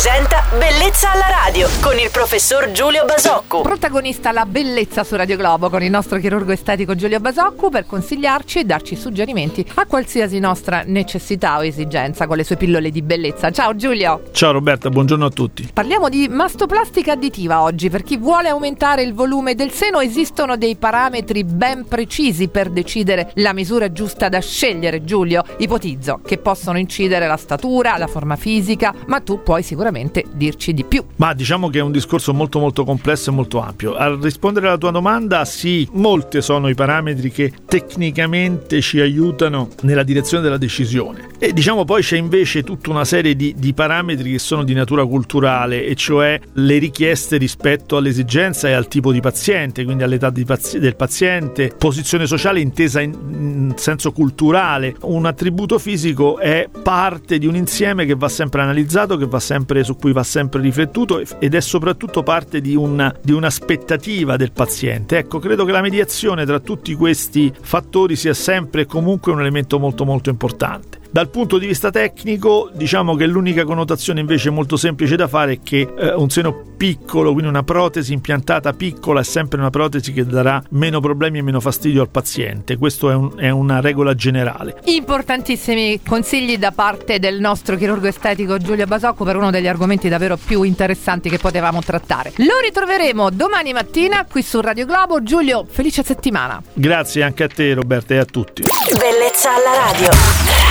presenta Bellezza alla radio con il professor Giulio Bassocco. Protagonista la bellezza su Radio Globo con il nostro chirurgo estetico Giulio Bassocco, per consigliarci e darci suggerimenti a qualsiasi nostra necessità o esigenza con le sue pillole di bellezza. Ciao Giulio. Ciao Roberta, buongiorno a tutti. Parliamo di mastoplastica additiva oggi. Per chi vuole aumentare il volume del seno esistono dei parametri ben precisi per decidere la misura giusta da scegliere, Giulio. Ipotizzo che possono incidere la statura, la forma fisica, ma tu puoi sicuramente dirci di più. Ma diciamo che è un discorso molto complesso e molto ampio. A rispondere alla tua domanda, sì, molti sono i parametri che tecnicamente ci aiutano nella direzione della decisione. E diciamo poi c'è invece tutta una serie di parametri che sono di natura culturale, e cioè le richieste rispetto all'esigenza e al tipo di paziente, quindi all'età del paziente, posizione sociale intesa in senso culturale. Un attributo fisico è parte di un insieme che va sempre analizzato, che va sempre, su cui va sempre riflettuto, ed è soprattutto parte di un'aspettativa del paziente. Ecco, credo che la mediazione tra tutti questi fattori sia sempre e comunque un elemento molto importante. Dal punto di vista tecnico, diciamo che l'unica connotazione invece molto semplice da fare è che un seno piccolo, quindi una protesi impiantata piccola, è sempre una protesi che darà meno problemi e meno fastidio al paziente. Questo è una regola generale. Importantissimi consigli da parte del nostro chirurgo estetico Giulio Bassocco per uno degli argomenti davvero più interessanti che potevamo trattare. Lo ritroveremo domani mattina qui su Radio Globo. Giulio, felice settimana. Grazie anche a te Roberta e a tutti. Bellezza alla radio.